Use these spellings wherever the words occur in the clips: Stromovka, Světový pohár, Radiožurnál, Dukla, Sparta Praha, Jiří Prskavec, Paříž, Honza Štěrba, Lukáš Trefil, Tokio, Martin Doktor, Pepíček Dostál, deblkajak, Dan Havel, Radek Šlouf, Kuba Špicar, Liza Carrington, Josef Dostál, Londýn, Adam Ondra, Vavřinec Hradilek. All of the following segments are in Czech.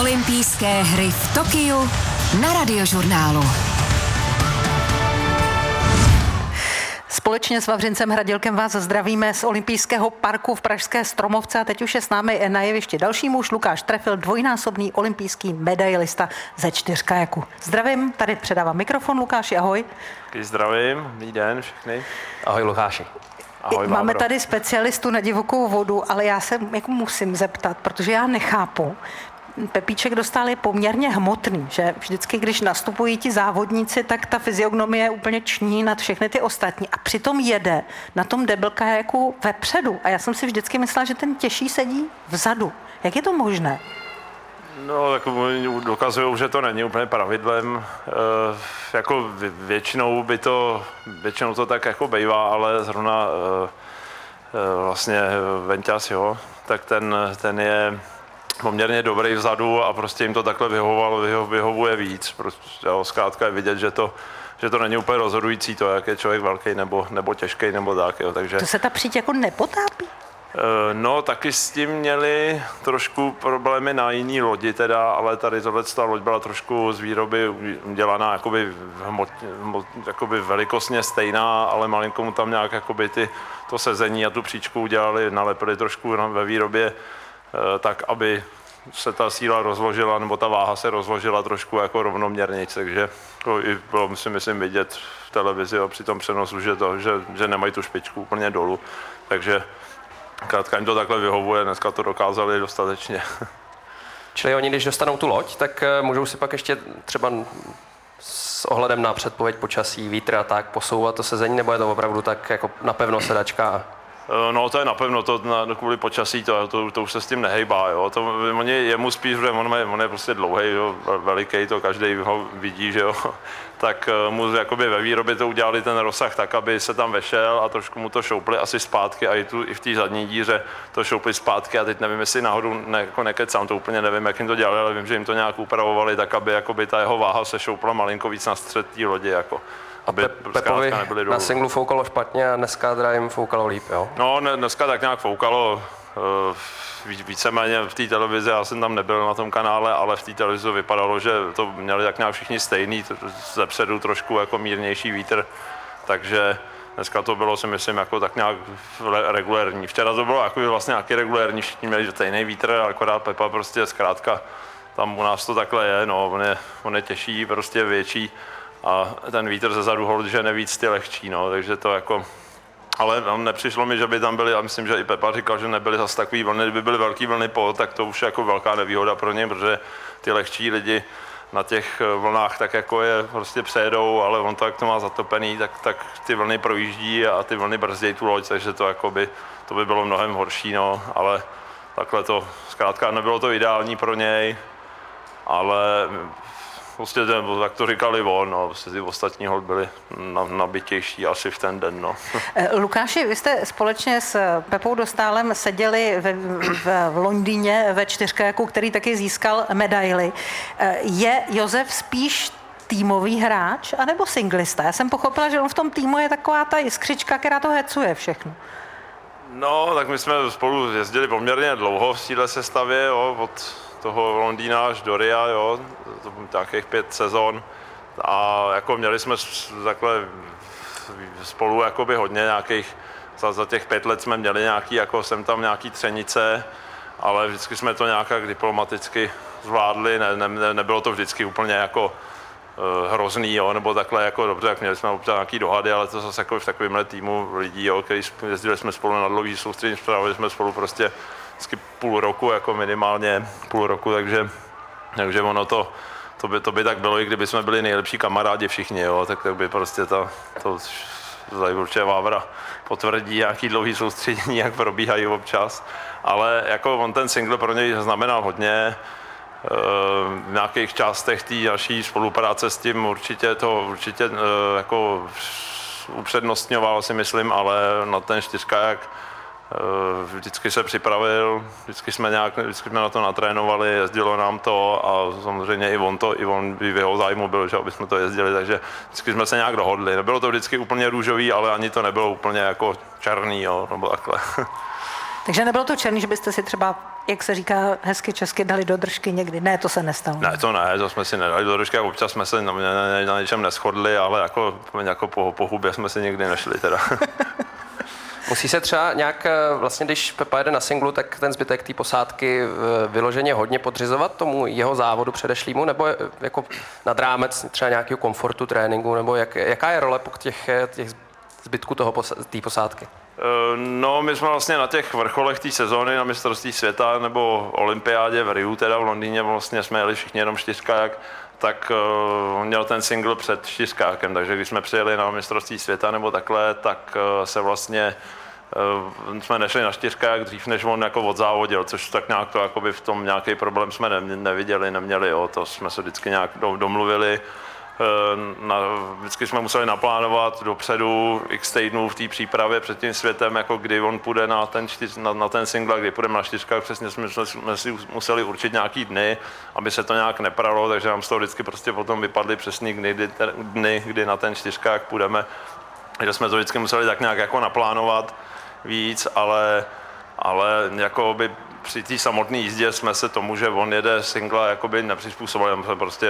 Olympijské hry v Tokiu na Radiožurnálu. Společně s Vavřincem Hradilkem vás zdravíme z olympijského parku v pražské Stromovce a teď už je s námi na jevišti další muž, Lukáš Trefil, dvojnásobný olympijský medailista ze čtyřkajaku. Zdravím, tady předávám mikrofon. Lukáši, ahoj. Taky zdravím, dobrý den všechny. Ahoj Lukáši. Ahoj, máme tady specialistu na divokou vodu, ale já se jako musím zeptat, protože já nechápu. Pepíček Dostál je poměrně hmotný, že vždycky, když nastupují ti závodníci, tak ta fyziognomie úplně ční nad všechny ty ostatní. A přitom jede na tom deblkajaku vepředu. A já jsem si vždycky myslela, že ten těžší sedí vzadu. Jak je to možné? No, tak dokazují, že to není úplně pravidlem. Jako většinou to tak jako bývá, ale zrovna vlastně Venťas, jo, tak ten je poměrně dobrý vzadu a prostě jim to takhle vyhovuje víc. Prostě, jo, zkrátka je vidět, že to není úplně rozhodující to, jak je člověk velký nebo těžký nebo tak. Jo, takže... To se ta přijít jako nepotápí? No, taky s tím měli trošku problémy na jiný lodi teda, ale tady ta loď byla trošku z výroby udělaná jakoby velikostně stejná, ale malinko mu tam nějak jakoby to sezení a tu příčku udělali, nalepili trošku ve výrobě tak, aby se ta síla rozložila, nebo ta váha se rozložila trošku jako rovnoměrnějc, takže to i bylo, myslím, vidět v televizi a při tom přenosu, že nemají tu špičku úplně dolů, takže krátka jim to takhle vyhovuje, dneska to dokázali dostatečně. Čili oni, když dostanou tu loď, tak můžou si pak ještě třeba s ohledem na předpověď počasí, vítr a tak posouvat to sezení, nebo je to opravdu tak jako napevno sedačka? No, to je napevno, kvůli počasí, to už se s tím nehejbá, jo. Jemu spíš, že on je prostě dlouhej, jo, veliký, to každý ho vidí, že jo. Tak mu jakoby ve výrobě to udělali ten rozsah tak, aby se tam vešel a trošku mu to šoupli asi zpátky a i v té zadní díře to šoupli zpátky a teď nevím, jestli náhodou nekecám, to úplně nevím, jak jim to dělali, ale vím, že jim to nějak upravovali tak, aby jakoby ta jeho váha se šoupla malinko víc na střed té lodi, jako. Aby Pepovi na singlu foukalo špatně a dneska jim foukalo líp, jo? No, dneska tak nějak foukalo víceméně v té televizi, já jsem tam nebyl na tom kanále, ale v té televizi vypadalo, že to měli tak nějak všichni stejný, zepředu trošku jako mírnější vítr, takže dneska to bylo, si myslím, jako tak nějak regulérní. Včera to bylo jako vlastně nějaký regulérní, všichni měli stejný vítr, akorát Pepa prostě zkrátka, tam u nás to takhle je, no, on je těžší, prostě větší, a ten vítr zezadu hod, že nevíc ty lehčí, no, takže to jako... Ale nepřišlo mi, že by tam byly, a myslím, že i Pepa říkal, že nebyly zase takový vlny, kdyby byly velký vlny po, tak to už je jako velká nevýhoda pro ně, protože ty lehčí lidi na těch vlnách tak jako je prostě přejedou, ale on to, jak to má zatopený, tak ty vlny projíždí a ty vlny brzdějí tu loď, takže to jako by, to by bylo mnohem horší, no, ale takhle to, zkrátka nebylo to ideální pro něj, ale... Prostě tak to říkali on, no, prostě ty ostatní hod byly nabitější asi v ten den. No. Lukáši, vy jste společně s Pepou Dostálem seděli v Londýně ve čtyřkajaku, který taky získal medaily. Je Josef spíš týmový hráč anebo singlista? Já jsem pochopila, že on v tom týmu je taková ta jiskřička, která to hecuje všechno. No, tak my jsme spolu jezdili poměrně dlouho v téhle sestavě, jo, od toho Londýna až do Ria, jo, to bylo nějakých 5 sezon a jako měli jsme takhle spolu jakoby hodně nějakých, za těch 5 let jsme měli nějaký, jako jsem tam nějaký třenice, ale vždycky jsme to nějak diplomaticky zvládli, nebylo to vždycky úplně jako hrozný, jo, nebo takhle jako dobře, tak měli jsme občas nějaký dohady, ale to zase jako v takovémhle týmu lidí, jo, který jezdili jsme spolu na dlouhý soustředění, strávili jsme spolu prostě vždycky půl roku, jako minimálně půl roku, takže ono to by tak bylo, i kdyby jsme byli nejlepší kamarádi všichni, jo, tak by prostě to tady určitě Vávra potvrdí nějaký dlouhý soustředění, jak probíhají občas, ale jako on ten single pro něj znamenal hodně, v nějakých částech té naší spolupráce s tím určitě jako upřednostňoval, si myslím, ale na ten čtyřkajak vždycky se připravil, vždycky jsme na to natrénovali, jezdilo nám to a samozřejmě i on by v jeho zájmu byl, že aby jsme to jezdili, takže vždycky jsme se nějak dohodli. Nebylo to vždycky úplně růžový, ale ani to nebylo úplně jako černý, jo, nebo takhle. Takže nebylo to černý, že byste si třeba, jak se říká hezky česky, dali do držky někdy? Ne, to se nestalo. Ne, to ne, to jsme si nedali do držky a občas jsme se na něčem neshodli, ale jako po hubě jsme si někdy našli teda. Musí se třeba nějak, vlastně když Pepa jede na singlu, tak ten zbytek té posádky vyloženě hodně podřizovat tomu jeho závodu předešlýmu, nebo jako nad rámec třeba nějakého komfortu, tréninku, nebo jaká je role po těch zbytku té posádky? No, my jsme vlastně na těch vrcholech té sezóny, na mistrovství světa nebo olympiádě v Riu, teda v Londýně, vlastně jsme jeli všichni jenom čtyřkajak, tak on měl ten single před čtyřkákem, takže když jsme přijeli na mistrovství světa nebo takhle, tak se vlastně jsme nešli na čtyřkajak dřív, než on jako odzávodil, což tak nějak to jakoby v tom nějaký problém jsme neměli, jo, to jsme se vždycky nějak domluvili. Vždycky jsme museli naplánovat dopředu x týdnů v té přípravě před tím světem, jako kdy on půjde na ten single a kdy půjdeme na čtyřkách, přesně jsme si museli určit nějaký dny, aby se to nějak nepralo, takže nám z toho vždycky prostě potom vypadly přesný dny, kdy na ten čtyřkách půjdeme, že jsme to vždycky museli tak nějak jako naplánovat víc, ale jako by při té samotné jízdě jsme se tomu, že on jede singla, jakoby nepřizpůsobili, jsme prostě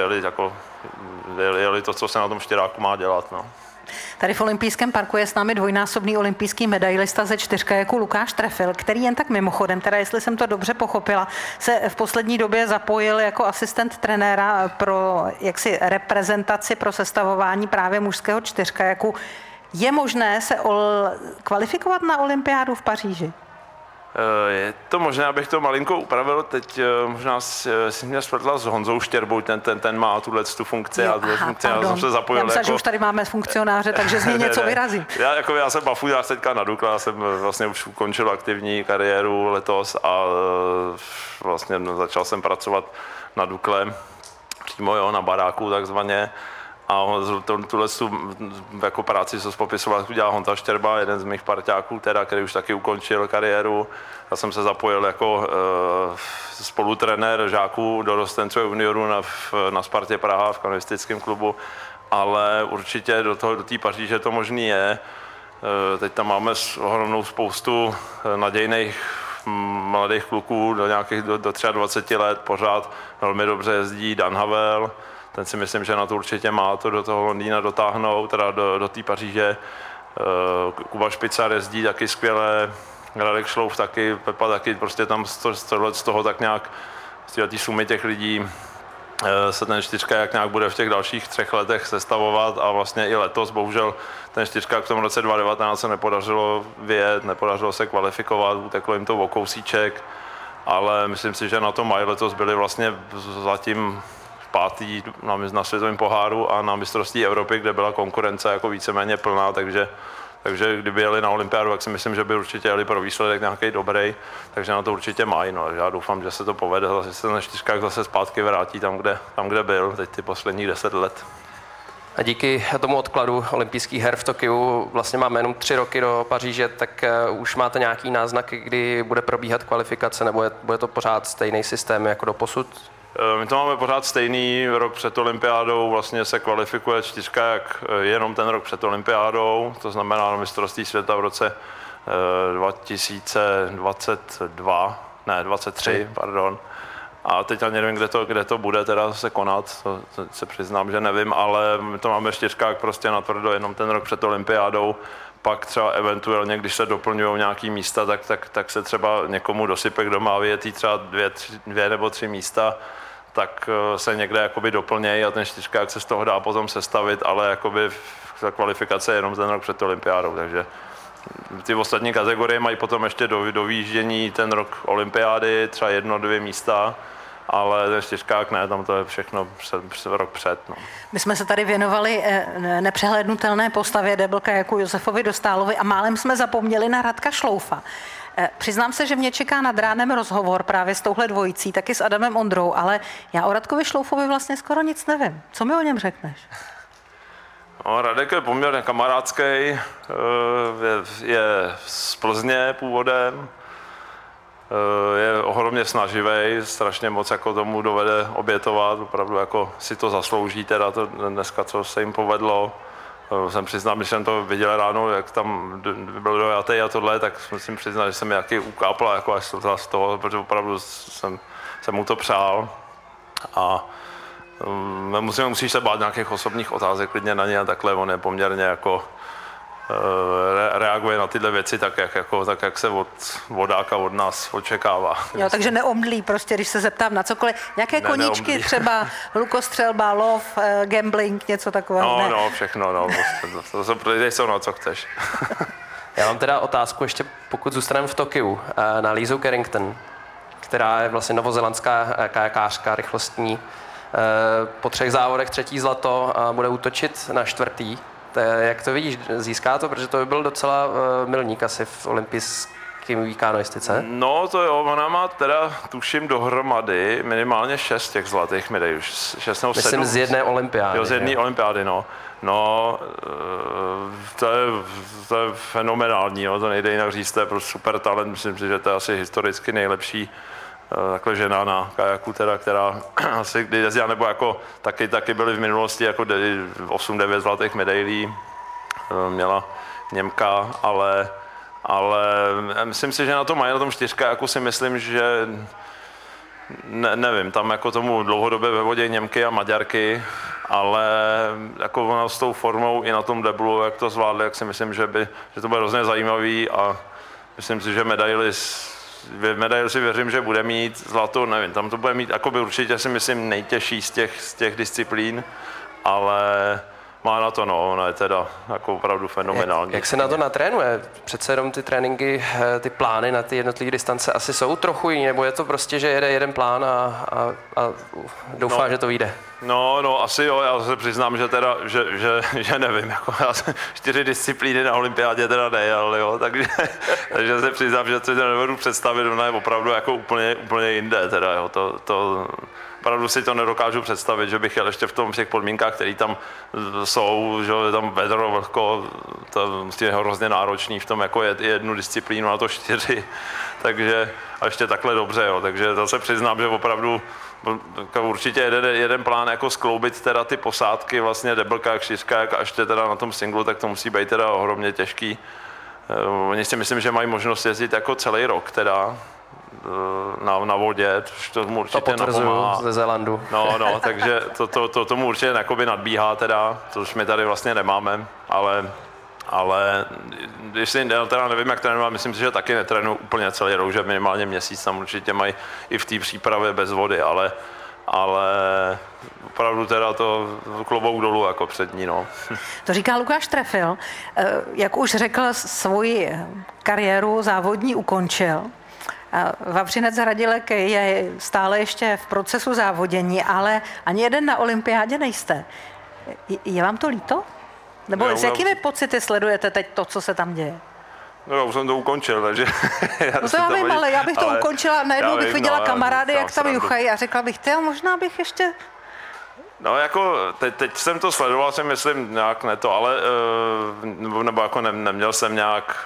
jeli to, co se na tom čtyřáku má dělat. No. Tady v olympijském parku je s námi dvojnásobný olympijský medailista ze čtyřkajaku Lukáš Trefil, který jen tak mimochodem, teda jestli jsem to dobře pochopila, se v poslední době zapojil jako asistent trenéra pro jaksi reprezentaci, pro sestavování právě mužského čtyřkajaku. Je možné se kvalifikovat na olympiádu v Paříži? Je to možné, abych to malinko upravil, teď možná si mě spletla s Honzou Štěrbou, ten má tuhle funkci, jo, a tuhle funkci, já jsem se zapojil. Já myslím, že už tady máme funkcionáře, takže z něj něco vyrazí. Já jsem bafuj, já teďka na Dukla, já jsem vlastně už ukončil aktivní kariéru letos a vlastně začal jsem pracovat na Dukle, přímo jo, na baráku takzvaně. A tuhle jako práci, co popisoval, udělal Honza Štěrba, jeden z mých parťáků, který už taky ukončil kariéru. Já jsem se zapojil jako spolutrenér žáků dorostenců juniorů na Spartě Praha v kanonistickém klubu, ale určitě do té Paříže to možný je. Teď tam máme ohromnou spoustu nadějných mladých kluků do 23 let, pořád velmi dobře jezdí Dan Havel. Ten si myslím, že na to určitě má to do toho Londýna dotáhnout, teda do té Paříže. Kuba Špicar jezdí taky skvěle, Radek Šlouf taky, Pepa taky, prostě tam z toho tak nějak, z té sumy těch lidí se ten čtyřkajak nějak bude v těch dalších 3 letech sestavovat a vlastně i letos, bohužel ten čtyřkajak v tom roce 2019 se nepodařilo vyjet, nepodařilo se kvalifikovat, uteklo jim to o kousíček, ale myslím si, že na to mají letos byli vlastně zatím 5. na světovém poháru a na mistrovství Evropy, kde byla konkurence jako víceméně plná, takže kdyby jeli na olympiádu, tak si myslím, že by určitě jeli pro výsledek nějaký dobrý, takže na to určitě mají. No. Já doufám, že se to povede, že se na čtyřkách zase zpátky vrátí tam, kde byl teď ty posledních 10 let. A díky tomu odkladu olympijských her v Tokiu vlastně máme jenom 3 roky do Paříže, tak už máte nějaký náznak, kdy bude probíhat kvalifikace, nebo bude to pořád stejný systém jako doposud? My to máme pořád stejný, rok před olympiádou vlastně se kvalifikuje čtyřkajak jenom ten rok před olympiádou, to znamená na mistrovství světa v roce 2023, pardon. A teď ani nevím, kde to bude teda se konat, to se přiznám, že nevím, ale my to máme čtyřkajak prostě natvrdo jenom ten rok před olympiádou. Pak třeba eventuálně, když se doplňují nějaké místa, tak se třeba někomu dosype, kdo má vyjetý třeba 2 nebo 3 místa, tak se někde jakoby doplnějí a ten čtyřkák se z toho dá potom sestavit, ale jakoby ta kvalifikace je jenom ten rok před olympiádou, takže ty ostatní kategorie mají potom ještě dojíždění ten rok olympiády, třeba 1-2 místa, ale ten čtyřkák ne, tam to je všechno rok před. No. My jsme se tady věnovali nepřehlédnutelné postavě deblkajaku Josefovi Dostálovi a málem jsme zapomněli na Radka Šloufa. Přiznám se, že mě čeká nad ránem rozhovor právě s touhle dvojicí, taky s Adamem Ondrou, ale já o Radkovi Šloufovi vlastně skoro nic nevím. Co mi o něm řekneš? No, Radek je poměrně kamarádský, je z Plzně původem, je ohromně snaživý, strašně moc jako tomu dovede obětovat, opravdu jako si to zaslouží, teda to dneska, co se jim povedlo. jsem přiznal, když jsem to viděl ráno, jak tam byl dojatý a tohle, tak musím přiznat, že jsem nějaký ukápl jako až z toho, protože opravdu jsem mu to přál. A musíš se bát nějakých osobních otázek klidně na ně a takhle, on je poměrně jako reaguje na tyhle věci tak jak se od vodáka od nás očekává. Jo, takže neomdlí prostě, když se zeptám na cokoliv. Nějaké koníčky neomdlí. Třeba lukostřelba, lov, gambling, něco takového? No, ne? No, všechno, no, prostě jsou na co chceš. Já mám teda otázku ještě, pokud zůstaneme v Tokiu, na Lizu Carrington, která je vlastně novozelandská kajakářka, rychlostní. Po 3 závodech 3. zlato a bude útočit na 4. Jak to vidíš, získá to? Protože to by byl docela milník asi v olympijském kanoistice. No to jo, ona má teda tuším dohromady minimálně 6 těch zlatých medailí. 6 nebo 7. Myslím z jedné olympiády. Jo, z jedné olympiády, no. No, to je fenomenální, jo, to nejde jinak říct, to je prostě super talent, myslím si, že to je asi historicky nejlepší takhle žena na kajaku teda, která asi kdy jezdila, nebo jako taky byly v minulosti jako 8-9 zlatých medailí, měla Němka, ale myslím si, že na tom mají, na tom 4, jako si myslím, že nevím, tam jako tomu dlouhodobě ve vodě Němky a Maďarky, ale jako ona s tou formou i na tom deblu, jak to zvládli, jak si myslím, že to bude hrozně zajímavý a myslím si, že medaili si věřím, že bude mít zlatou, nevím, tam to bude mít, jako by určitě si myslím nejtěžší z těch disciplín, ale má na to, no, ona je teda jako opravdu fenomenální. Jak se na to natrénuje? Přece jenom ty tréninky, ty plány na ty jednotlivé distance asi jsou trochu jiné, nebo je to prostě, že jede jeden plán a doufá, že to vyjde? No, asi jo, já se přiznám, že teda, že nevím, jako 4 disciplíny na olympiádě teda nejel, jo, takže se přiznám, že to nevedu představit, ona je opravdu jako úplně jinde teda, jo, to opravdu si to nedokážu představit, že bych jel ještě v těch podmínkách, které tam jsou, že je tam vedro, vlhko, to je hrozně náročný v tom, jako jednu disciplínu, na to 4, takže a ještě takhle dobře, jo, takže zase přiznám, že opravdu určitě jeden plán jako skloubit teda ty posádky, vlastně deblkajak, čtyřkajak a ještě teda na tom singlu, tak to musí být teda ohromně těžký. Oni si myslím, že mají možnost jezdit jako celý rok teda na vodě, což to mu určitě napomáhá. Ze Zélandu. No, takže to tomu určitě nadbíhá teda, což my tady vlastně nemáme, ale jestli teda nevím, jak trénuji, myslím si, že taky netrénuji úplně celý rok, že minimálně měsíc tam určitě mají i v té přípravě bez vody, ale opravdu teda to klobouk dolů jako před ní, no. To říká Lukáš Trefil. Jak už řekl, svoji kariéru závodní ukončil. Vavřinec Hradilek je stále ještě v procesu závodění, ale ani jeden na olympiádě nejste. Je vám to líto? Nebo s jakými pocity sledujete teď to, co se tam děje? No, už jsem to ukončil, takže... No to já vím, ale já bych to ukončila, najednou bych viděla kamarády, jak tam juchají a řekla bych, ty, možná bych ještě... No, jako teď jsem to sledoval, si myslím, nějak ne to, ale... Nebo jako neměl jsem nějak,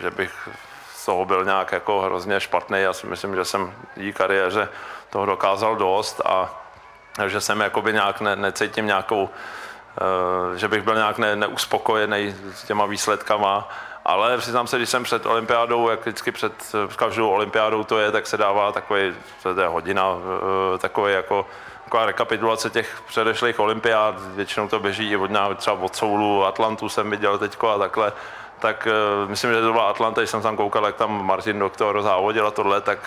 že bych z toho byl nějak jako hrozně špatný. Já si myslím, že jsem jí kariéře toho dokázal dost a že jsem jakoby nějak necítím nějakou... že bych byl nějak neuspokojený s těma výsledkama, ale přiznám se, když jsem před olympiádou, jak vždycky před každou olympiádou to je, tak se dává takový, to je hodina, takový jako rekapitulace těch předešlých olympiád, většinou to běží i třeba od Soulu, Atlantu jsem viděl teďko a takhle, tak myslím, že to byla Atlanta, když jsem tam koukal, jak tam Martin Doktor závodil a tohle, tak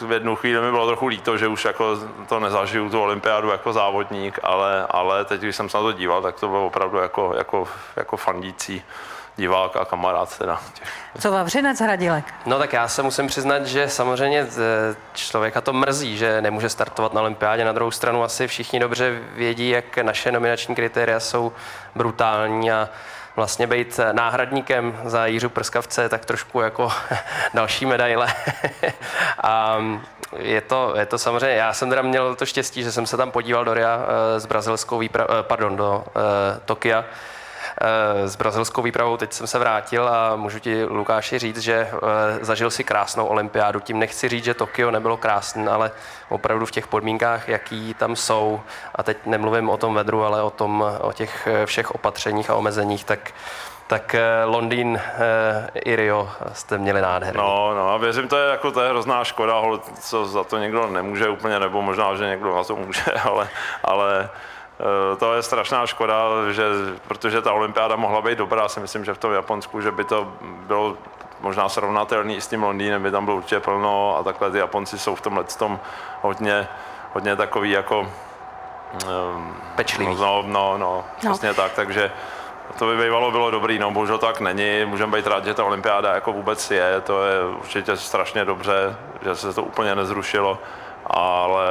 v jednu chvíli mi bylo trochu líto, že už jako to nezažiju, tu olympiádu jako závodník, ale teď, když jsem se na to díval, tak to bylo opravdu jako fandící divák a kamarád teda. Co Vavřinec Hradilek? No tak já se musím přiznat, že samozřejmě člověka to mrzí, že nemůže startovat na olympiádě. Na druhou stranu asi všichni dobře vědí, jak naše nominační kritéria jsou brutální a vlastně být náhradníkem za Jiří Prskavce, tak trošku jako další medaile. A je to samozřejmě, já jsem teda měl to štěstí, že jsem se tam podíval do Tokia s brazilskou výpravou, teď jsem se vrátil a můžu ti, Lukáši, říct, že zažil si krásnou olympiádu. Tím nechci říct, že Tokio nebylo krásné, ale opravdu v těch podmínkách, jaký tam jsou, a teď nemluvím o tom vedru, ale o těch všech opatřeních a omezeních, tak Londýn i Rio jste měli nádherný. No a věřím, to je hrozná škoda, co za to někdo nemůže úplně, nebo možná, že někdo na to může, ale to je strašná škoda, protože ta olympiáda mohla být dobrá. Já si myslím, že v tom Japonsku, že by to bylo možná srovnatelný i s tím Londýnem, by tam bylo určitě plno a takhle. Ty Japonci jsou v tomhletom hodně takový jako pečlivý. Přesně tak, takže to by bylo dobrý, no bohužel tak není, můžeme být rád, že ta olympiáda jako vůbec je, to je určitě strašně dobře, že se to úplně nezrušilo, ale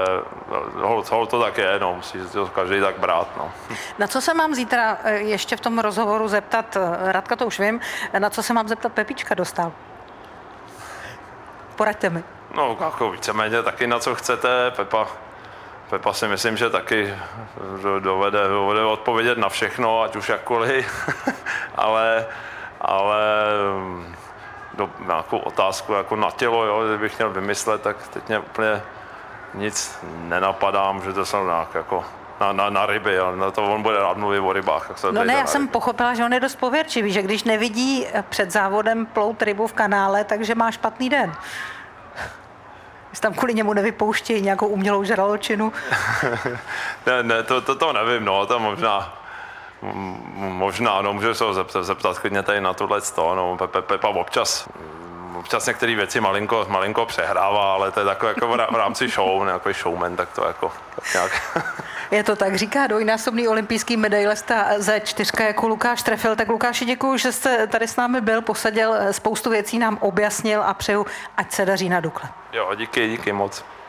to tak je, no, musí to každý tak brát, no. Na co se mám zítra ještě v tom rozhovoru zeptat, Radka to už vím, na co se mám zeptat Pepíčka Dostál? Poraďte mi. No, jako víceméně taky na co chcete, Pepa si myslím, že taky dovede odpovědět na všechno, ať už jakkoliv, ale nějakou otázku jako na tělo, jo, kdybych měl vymyslet, tak teď mě úplně nic nenapadá, může to jsem nějak jako na ryby, ale na to on bude rád mluvit o rybách. Já jsem pochopila, že on je dost pověrčivý, že když nevidí před závodem plout rybu v kanále, takže má špatný den. Jestli tam kvůli němu nevypouštějí nějakou umělou žraločinu? Ne, to nevím, no, to možná, no, můžu se ho zeptat klidně tady na tohleto, no, Pepa občas některé věci malinko přehrává, ale to je takové jako v rámci show, nějaký showman, tak to jako tak nějak. Je to tak, říká dvojnásobný olympijský medailista ze čtyřka jako Lukáš Trefil. Tak Lukáši, děkuju, že jste tady s námi byl, posadil, spoustu věcí nám objasnil a přeju, ať se daří na Dukle. Jo, díky moc.